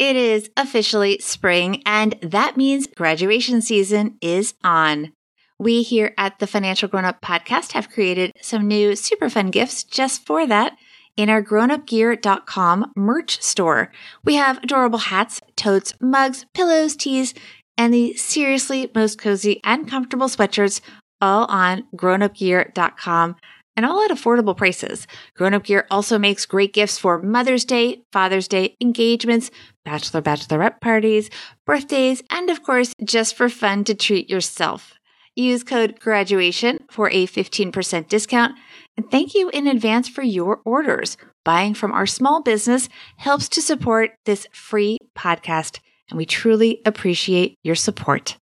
It is officially spring, and that means graduation season is on. We here at the Financial Grown-Up Podcast have created some new super fun gifts just for that in our grownupgear.com merch store. We have adorable hats, totes, mugs, pillows, tees, and the seriously most cozy and comfortable sweatshirts, all on grownupgear.com. And all at affordable prices. Grown Up Gear also makes great gifts for Mother's Day, Father's Day, engagements, bachelorette parties, birthdays, and of course, just for fun to treat yourself. Use code GRADUATION for a 15% discount. And thank you in advance for your orders. Buying from our small business helps to support this free podcast, and we truly appreciate your support.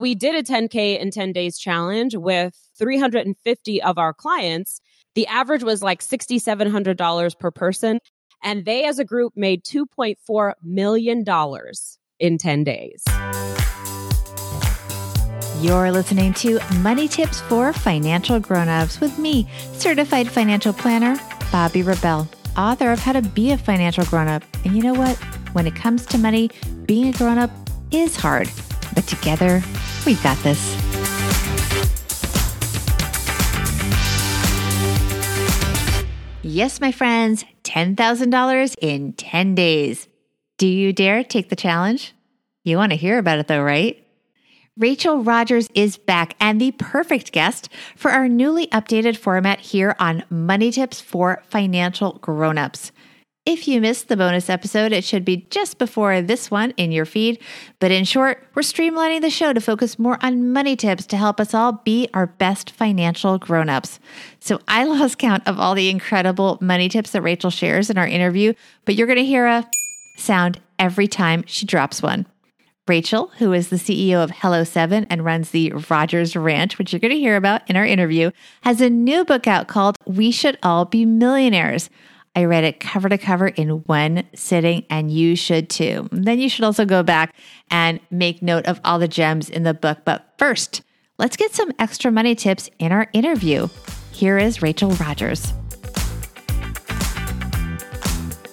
We did a 10K in 10 days challenge with 350 of our clients. The average was like $6,700 per person. And they as a group made $2.4 million in 10 days. You're listening to Money Tips for Financial Grownups with me, certified financial planner, Bobbi Rebell, author of How to Be a Financial Grownup. And you know what? When it comes to money, being a grownup is hard. But together, we got this. Yes, my friends, $10,000 in 10 days. Do you dare take the challenge? You want to hear about it though, right? Rachel Rogers is back and the perfect guest for our newly updated format here on Money Tips for Financial Grownups. If you missed the bonus episode, it should be just before this one in your feed. But in short, we're streamlining the show to focus more on money tips to help us all be our best financial grownups. So I lost count of all the incredible money tips that Rachel shares in our interview, but you're going to hear a sound every time she drops one. Rachel, who is the CEO of Hello7 and runs the Rogers Ranch, which you're going to hear about in our interview, has a new book out called We Should All Be Millionaires. I read it cover to cover in one sitting, and you should too. Then you should also go back and make note of all the gems in the book. But first, let's get some extra money tips in our interview. Here is Rachel Rogers.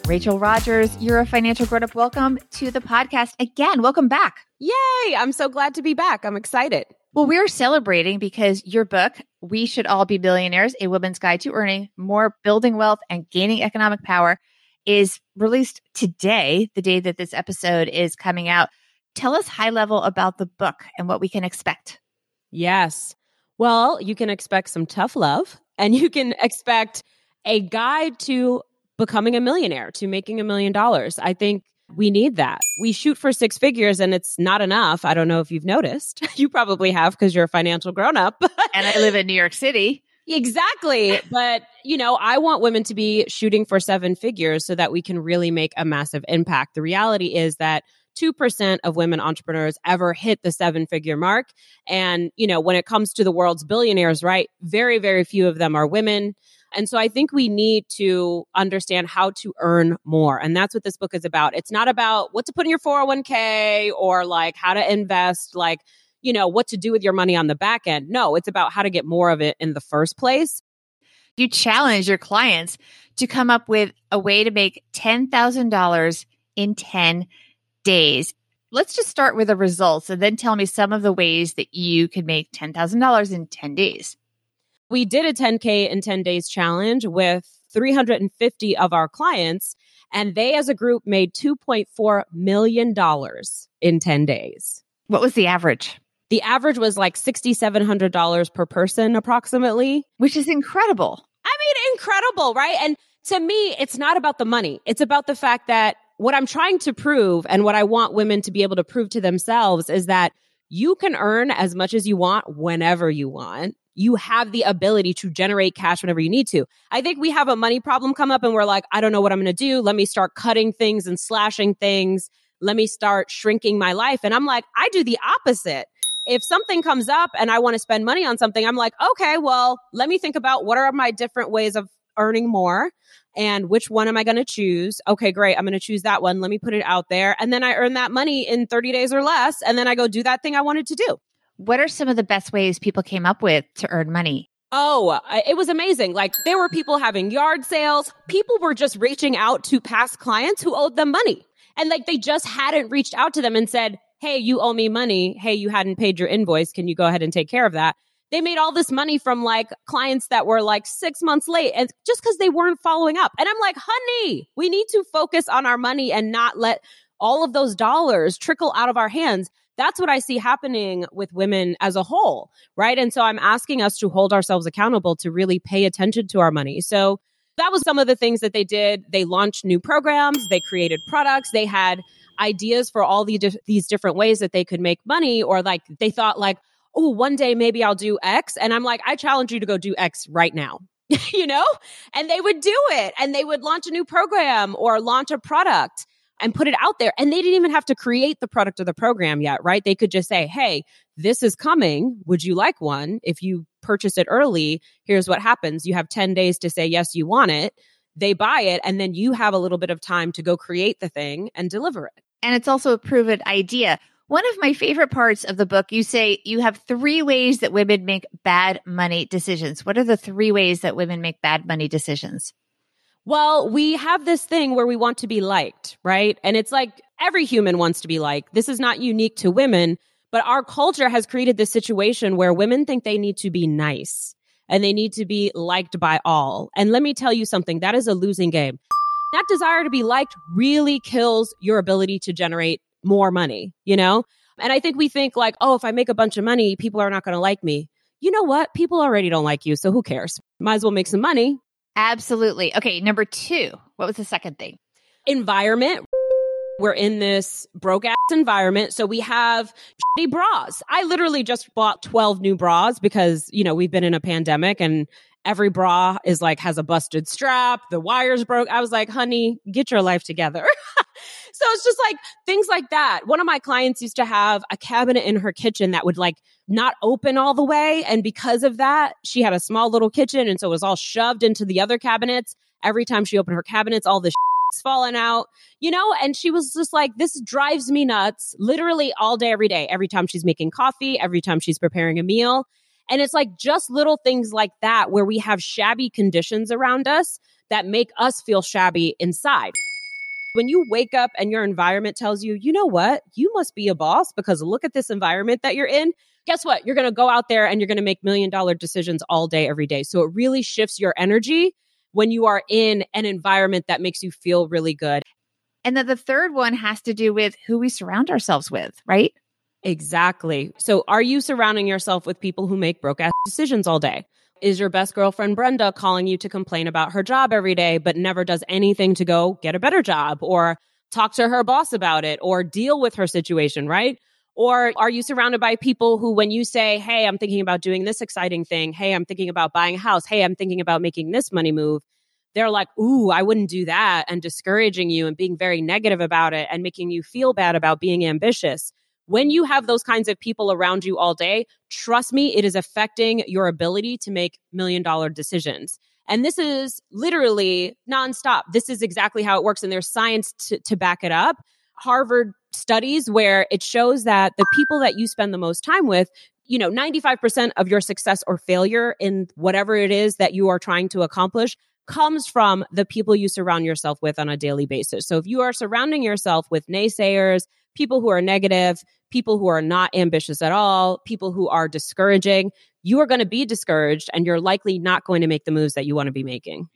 Rachel Rogers, you're a financial grown-up. Welcome to the podcast again. Welcome back. Yay! I'm so glad to be back. I'm excited. Well, we're celebrating because your book, We Should All Be Millionaires, A Woman's Guide to Earning More, Building Wealth, and Gaining Economic Power, is released today, the day that this episode is coming out. Tell us high level about the book and what we can expect. Yes. Well, you can expect some tough love, and you can expect a guide to becoming a millionaire, to making $1 million. I think we need that. We shoot for six figures and it's not enough. I don't know if you've noticed. You probably have because you're a financial grown-up. And I live in New York City. Exactly. But, you know, I want women to be shooting for seven figures so that we can really make a massive impact. The reality is that 2% of women entrepreneurs ever hit the seven-figure mark. And, you know, when it comes to the world's billionaires, right, very, very few of them are women. And so I think we need to understand how to earn more. And that's what this book is about. It's not about what to put in your 401k or like how to invest, like, you know, what to do with your money on the back end. No, it's about how to get more of it in the first place. You challenge your clients to come up with a way to make $10,000 in 10 days. Let's just start with the results and then tell me some of the ways that you could make $10,000 in 10 days. We did a 10K in 10 days challenge with 350 of our clients, and they as a group made $2.4 million in 10 days. What was the average? The average was like $6,700 per person approximately. Which is incredible. I mean, incredible, right? And to me, it's not about the money. It's about the fact that what I'm trying to prove and what I want women to be able to prove to themselves is that you can earn as much as you want whenever you want. You have the ability to generate cash whenever you need to. I think we have a money problem come up and we're like, I don't know what I'm going to do. Let me start cutting things and slashing things. Let me start shrinking my life. And I'm like, I do the opposite. If something comes up and I want to spend money on something, I'm like, okay, well, let me think about what are my different ways of earning more and which one am I going to choose? Okay, great. I'm going to choose that one. Let me put it out there. And then I earn that money in 30 days or less. And then I go do that thing I wanted to do. What are some of the best ways people came up with to earn money? Oh, it was amazing. Like, there were people having yard sales. People were just reaching out to past clients who owed them money. And like, they just hadn't reached out to them and said, hey, you owe me money. Hey, you hadn't paid your invoice. Can you go ahead and take care of that? They made all this money from like clients that were like 6 months late and just because they weren't following up. And I'm like, honey, we need to focus on our money and not let all of those dollars trickle out of our hands. That's what I see happening with women as a whole, right? And so I'm asking us to hold ourselves accountable to really pay attention to our money. So that was some of the things that they did. They launched new programs. They created products. They had ideas for all these different ways that they could make money, or like they thought like, oh, one day maybe I'll do X. And I'm like, I challenge you to go do X right now, you know? And they would do it, and they would launch a new program or launch a product and put it out there. And they didn't even have to create the product or the program yet, right? They could just say, hey, this is coming. Would you like one? If you purchase it early, here's what happens. You have 10 days to say, yes, you want it. They buy it. And then you have a little bit of time to go create the thing and deliver it. And it's also a proven idea. One of my favorite parts of the book, you say you have 3 ways that women make bad money decisions. What are the 3 ways that women make bad money decisions? Well, we have this thing where we want to be liked, right? And it's like every human wants to be liked. This is not unique to women, but our culture has created this situation where women think they need to be nice and they need to be liked by all. And let me tell you something, that is a losing game. That desire to be liked really kills your ability to generate more money, you know? And I think we think like, oh, if I make a bunch of money, people are not going to like me. You know what? People already don't like you, so who cares? Might as well make some money. Absolutely. Okay. Number 2, what was the second thing? Environment. We're in this broke ass environment. So we have shitty bras. I literally just bought 12 new bras because, you know, we've been in a pandemic and every bra is like, has a busted strap. The wires broke. I was like, honey, get your life together. So it's just like things like that. One of my clients used to have a cabinet in her kitchen that would like not open all the way. And because of that, she had a small little kitchen. And so it was all shoved into the other cabinets. Every time she opened her cabinets, all the shit's falling out, you know? And she was just like, this drives me nuts literally all day, every day. Every time she's making coffee, every time she's preparing a meal. And it's like just little things like that where we have shabby conditions around us that make us feel shabby inside. When you wake up and your environment tells you, you know what, you must be a boss because look at this environment that you're in. Guess what? You're going to go out there and you're going to make $1 million decisions all day, every day. So it really shifts your energy when you are in an environment that makes you feel really good. And then the third one has to do with who we surround ourselves with, right? Exactly. So are you surrounding yourself with people who make broke ass decisions all day? Is your best girlfriend, Brenda, calling you to complain about her job every day, but never does anything to go get a better job or talk to her boss about it or deal with her situation, right? Or are you surrounded by people who, when you say, hey, I'm thinking about doing this exciting thing. Hey, I'm thinking about buying a house. Hey, I'm thinking about making this money move. They're like, ooh, I wouldn't do that, and discouraging you and being very negative about it and making you feel bad about being ambitious. When you have those kinds of people around you all day, trust me, it is affecting your ability to make $1 million decisions. And this is literally nonstop. This is exactly how it works. And there's science to back it up. Harvard studies where it shows that the people that you spend the most time with, you know, 95% of your success or failure in whatever it is that you are trying to accomplish comes from the people you surround yourself with on a daily basis. So if you are surrounding yourself with naysayers, people who are negative, people who are not ambitious at all, people who are discouraging, you are going to be discouraged and you're likely not going to make the moves that you want to be making.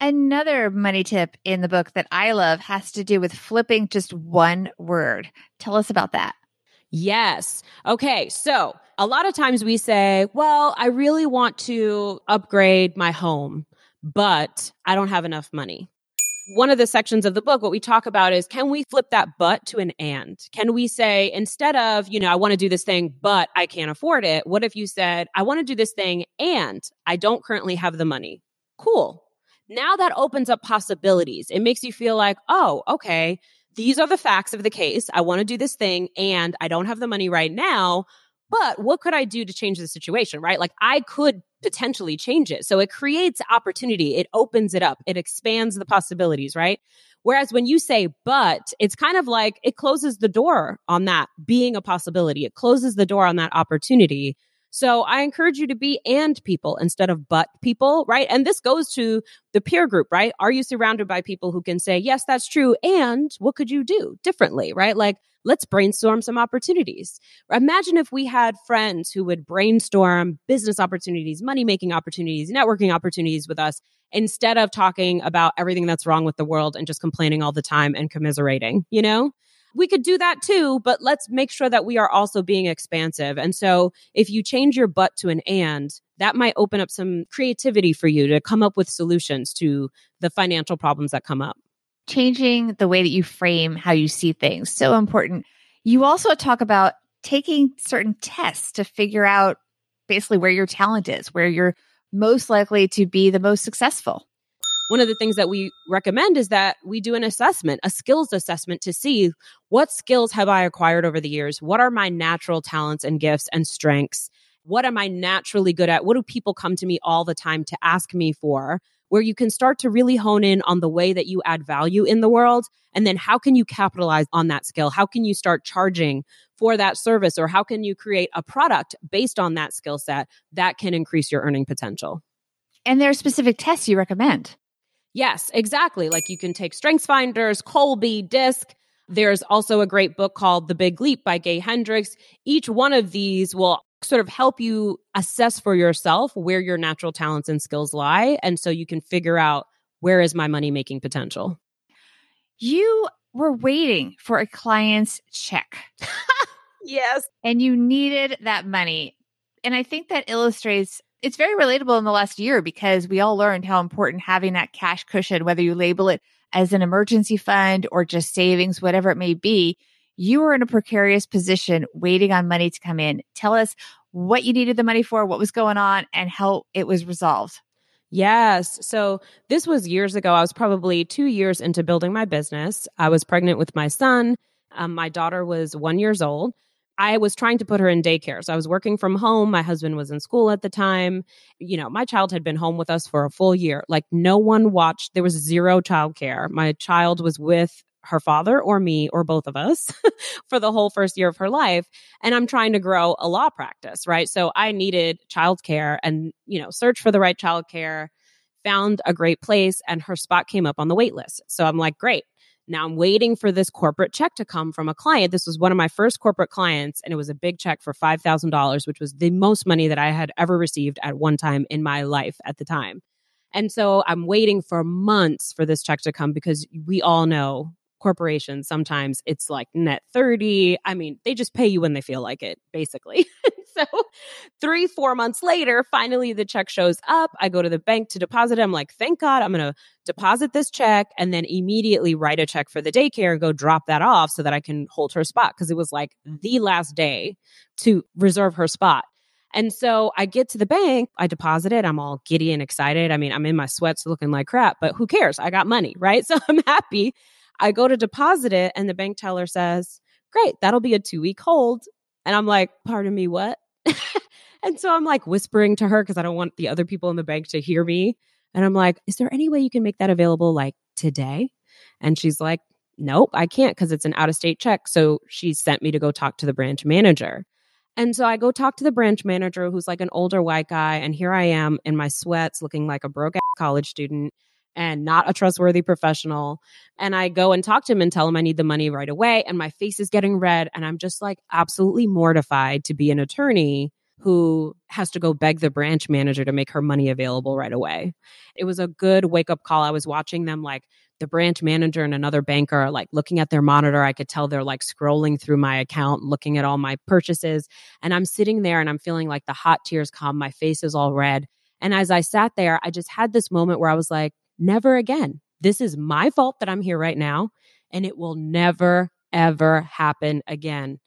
Another money tip in the book that I love has to do with flipping just one word. Tell us about that. Yes. Okay. So a lot of times we say, well, I really want to upgrade my home, but I don't have enough money. One of the sections of the book, what we talk about is, can we flip that but to an and? Can we say, instead of, you know, I want to do this thing, but I can't afford it. What if you said, I want to do this thing and I don't currently have the money? Cool. Now that opens up possibilities. It makes you feel like, oh, okay, these are the facts of the case. I want to do this thing and I don't have the money right now, but what could I do to change the situation, right? Like I could potentially change it. So it creates opportunity. It opens it up. It expands the possibilities, right? Whereas when you say, but, it's kind of like it closes the door on that being a possibility. It closes the door on that opportunity. So I encourage you to be and people instead of but people, right? And this goes to the peer group, right? Are you surrounded by people who can say, yes, that's true, and what could you do differently, right? Like, let's brainstorm some opportunities. Imagine if we had friends who would brainstorm business opportunities, money-making opportunities, networking opportunities with us, instead of talking about everything that's wrong with the world and just complaining all the time and commiserating, you know? We could do that too, but let's make sure that we are also being expansive. And so if you change your but to an and, that might open up some creativity for you to come up with solutions to the financial problems that come up. Changing the way that you frame how you see things, so important. You also talk about taking certain tests to figure out basically where your talent is, where you're most likely to be the most successful. One of the things that we recommend is that we do an assessment, a skills assessment, to see what skills have I acquired over the years? What are my natural talents and gifts and strengths? What am I naturally good at? What do people come to me all the time to ask me for? Where you can start to really hone in on the way that you add value in the world. And then how can you capitalize on that skill? How can you start charging for that service? Or how can you create a product based on that skill set that can increase your earning potential? And there are specific tests you recommend. Yes, exactly. Like you can take StrengthsFinders, Colby, DISC. There's also a great book called The Big Leap by Gay Hendricks. Each one of these will sort of help you assess for yourself where your natural talents and skills lie. And so you can figure out, where is my money-making potential? You were waiting for a client's check. Yes. And you needed that money. And I think that illustrates it's very relatable in the last year, because we all learned how important having that cash cushion, whether you label it as an emergency fund or just savings, whatever it may be, you were in a precarious position waiting on money to come in. Tell us what you needed the money for, what was going on, and how it was resolved. Yes. So this was years ago. I was probably 2 years into building my business. I was pregnant with my son. My daughter was 1 year old. I was trying to put her in daycare. So I was working from home. My husband was in school at the time. You know, my child had been home with us for a full year. Like no one watched. There was zero childcare. My child was with her father or me or both of us for the whole first year of her life. And I'm trying to grow a law practice, right? So I needed childcare and, you know, search for the right childcare, found a great place, and her spot came up on the wait list. So I'm like, great. Now I'm waiting for this corporate check to come from a client. This was one of my first corporate clients, and it was a big check for $5,000, which was the most money that I had ever received at one time in my life at the time. And so I'm waiting for months for this check to come, because we all know corporations, sometimes it's like net 30. I mean, they just pay you when they feel like it, basically. So 3-4 months later, finally the check shows up. I go to the bank to deposit it. I'm like, thank God, I'm going to deposit this check and then immediately write a check for the daycare and go drop that off so that I can hold her spot, because it was like the last day to reserve her spot. And so I get to the bank, I deposit it. I'm all giddy and excited. I mean, I'm in my sweats looking like crap, but who cares? I got money, right? So I'm happy. I go to deposit it and the bank teller says, great, that'll be a 2-week hold. And I'm like, pardon me, what? And so I'm like whispering to her because I don't want the other people in the bank to hear me. And I'm like, is there any way you can make that available like today? And she's like, nope, I can't, because it's an out-of-state check. So she sent me to go talk to the branch manager. And so I go talk to the branch manager, who's like an older white guy. And here I am in my sweats looking like a broke college student and not a trustworthy professional. And I go and talk to him and tell him I need the money right away. And my face is getting red. And I'm just like absolutely mortified to be an attorney who has to go beg the branch manager to make her money available right away. It was a good wake-up call. I was watching them, like the branch manager and another banker, like looking at their monitor. I could tell they're like scrolling through my account, looking at all my purchases. And I'm sitting there and I'm feeling like the hot tears come. My face is all red. And as I sat there, I just had this moment where I was like, never again. This is my fault that I'm here right now, and it will never, ever happen again.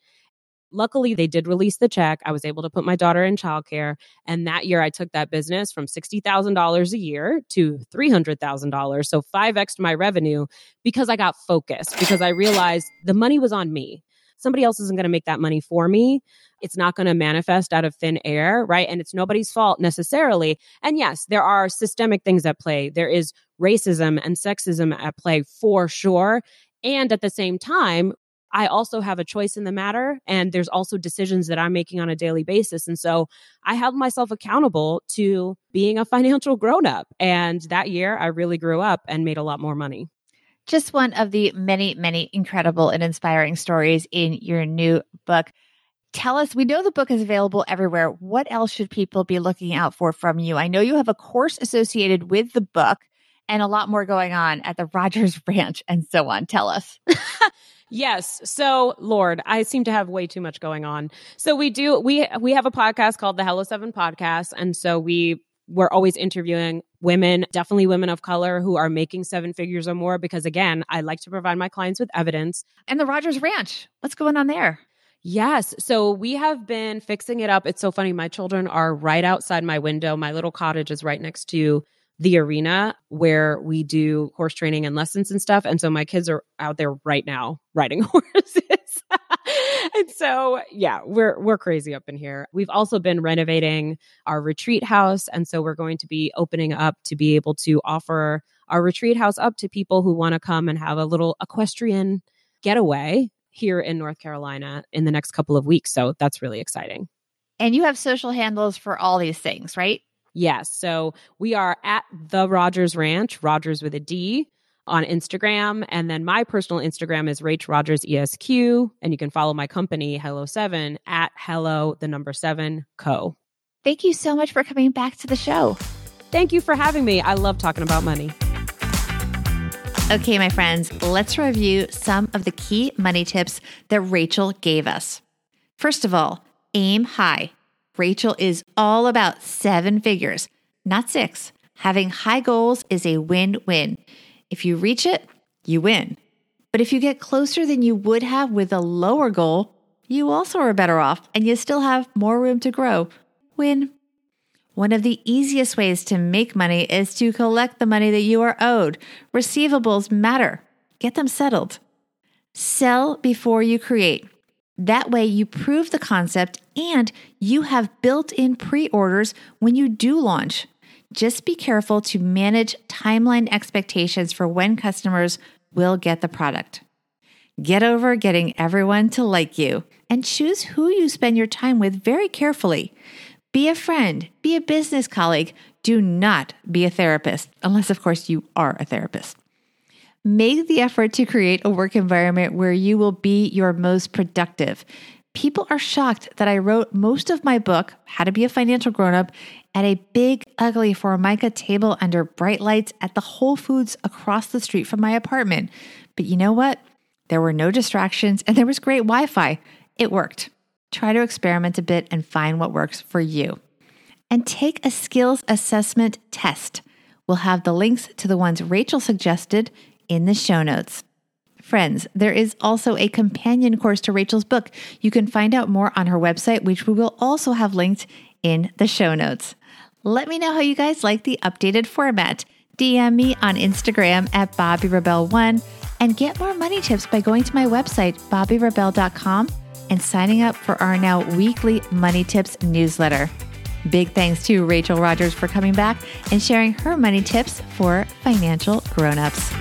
Luckily, they did release the check. I was able to put my daughter in childcare. And that year, I took that business from $60,000 a year to $300,000. So 5X'd my revenue, because I got focused, because I realized the money was on me. Somebody else isn't going to make that money for me. It's not going to manifest out of thin air, right? And it's nobody's fault necessarily. And yes, there are systemic things at play. There is racism and sexism at play for sure. And at the same time, I also have a choice in the matter. And there's also decisions that I'm making on a daily basis. And so I held myself accountable to being a financial grown-up. And that year, I really grew up and made a lot more money. Just one of the many, many incredible and inspiring stories in your new book. Tell us, we know the book is available everywhere. What else should people be looking out for from you? I know you have a course associated with the book and a lot more going on at the Rogers Ranch and so on. Tell us. Yes. So, Lord, I seem to have way too much going on. So we have a podcast called the Hello7 Podcast. And so we're always interviewing women, definitely women of color who are making seven figures or more, because again, I like to provide my clients with evidence. And the Rogers Ranch, what's going on there? Yes. So we have been fixing it up. It's so funny. My children are right outside my window. My little cottage is right next to the arena where we do horse training and lessons and stuff. And so my kids are out there right now riding horses. And so, yeah, we're crazy up in here. We've also been renovating our retreat house. And so we're going to be opening up to be able to offer our retreat house up to people who want to come and have a little equestrian getaway here in North Carolina in the next couple of weeks. So that's really exciting. And you have social handles for all these things, right? Yes. So we are at the Rogers Ranch, Rogers with a D, on Instagram. And then my personal Instagram is Rach Rogers ESQ. And you can follow my company, Hello7, at Hello7Co. Thank you so much for coming back to the show. Thank you for having me. I love talking about money. Okay, my friends, let's review some of the key money tips that Rachel gave us. First of all, aim high. Rachel is all about seven figures, not six. Having high goals is a win-win. If you reach it, you win. But if you get closer than you would have with a lower goal, you also are better off and you still have more room to grow. Win. One of the easiest ways to make money is to collect the money that you are owed. Receivables matter. Get them settled. Sell before you create. That way you prove the concept and you have built-in pre-orders when you do launch. Just be careful to manage timeline expectations for when customers will get the product. Get over getting everyone to like you and choose who you spend your time with very carefully. Be a friend, be a business colleague, do not be a therapist, unless of course you are a therapist. Make the effort to create a work environment where you will be your most productive. People are shocked that I wrote most of my book, How to Be a Financial Grownup, at a big, ugly Formica table under bright lights at the Whole Foods across the street from my apartment. But you know what? There were no distractions and there was great Wi-Fi. It worked. Try to experiment a bit and find what works for you. And take a skills assessment test. We'll have the links to the ones Rachel suggested in the show notes. Friends, there is also a companion course to Rachel's book. You can find out more on her website, which we will also have linked in the show notes. Let me know how you guys like the updated format. DM me on Instagram at Bobbi Rebell 1 and get more money tips by going to my website, bobbirebell.com, and signing up for our now weekly Money Tips newsletter. Big thanks to Rachel Rogers for coming back and sharing her money tips for financial grown-ups.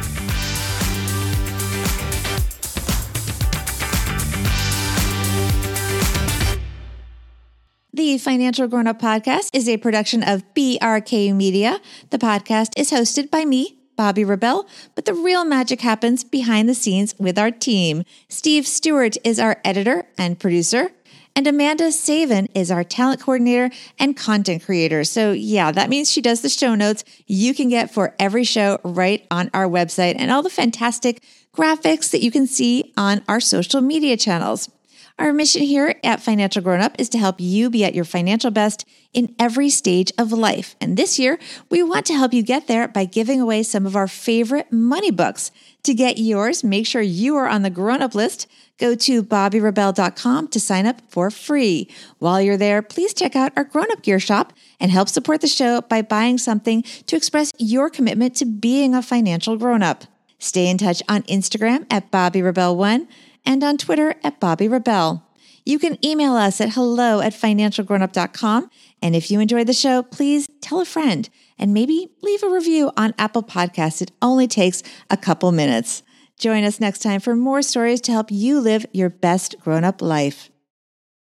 The Financial Grown-Up Podcast is a production of BRK Media. The podcast is hosted by me, Bobbi Rebell, but the real magic happens behind the scenes with our team. Steve Stewart is our editor and producer, and Amanda Savin is our talent coordinator and content creator. So yeah, that means she does the show notes you can get for every show right on our website and all the fantastic graphics that you can see on our social media channels. Our mission here at Financial Grownup is to help you be at your financial best in every stage of life. And this year, we want to help you get there by giving away some of our favorite money books. To get yours, make sure you are on the grown-up list. Go to bobbirebell.com to sign up for free. While you're there, please check out our Grown-Up Gear shop and help support the show by buying something to express your commitment to being a financial grown-up. Stay in touch on Instagram at BobbiRebell1 and on Twitter at Bobbi Rebell. You can email us at hello@financialgrownup.com. And if you enjoyed the show, please tell a friend and maybe leave a review on Apple Podcasts. It only takes a couple minutes. Join us next time for more stories to help you live your best grown-up life.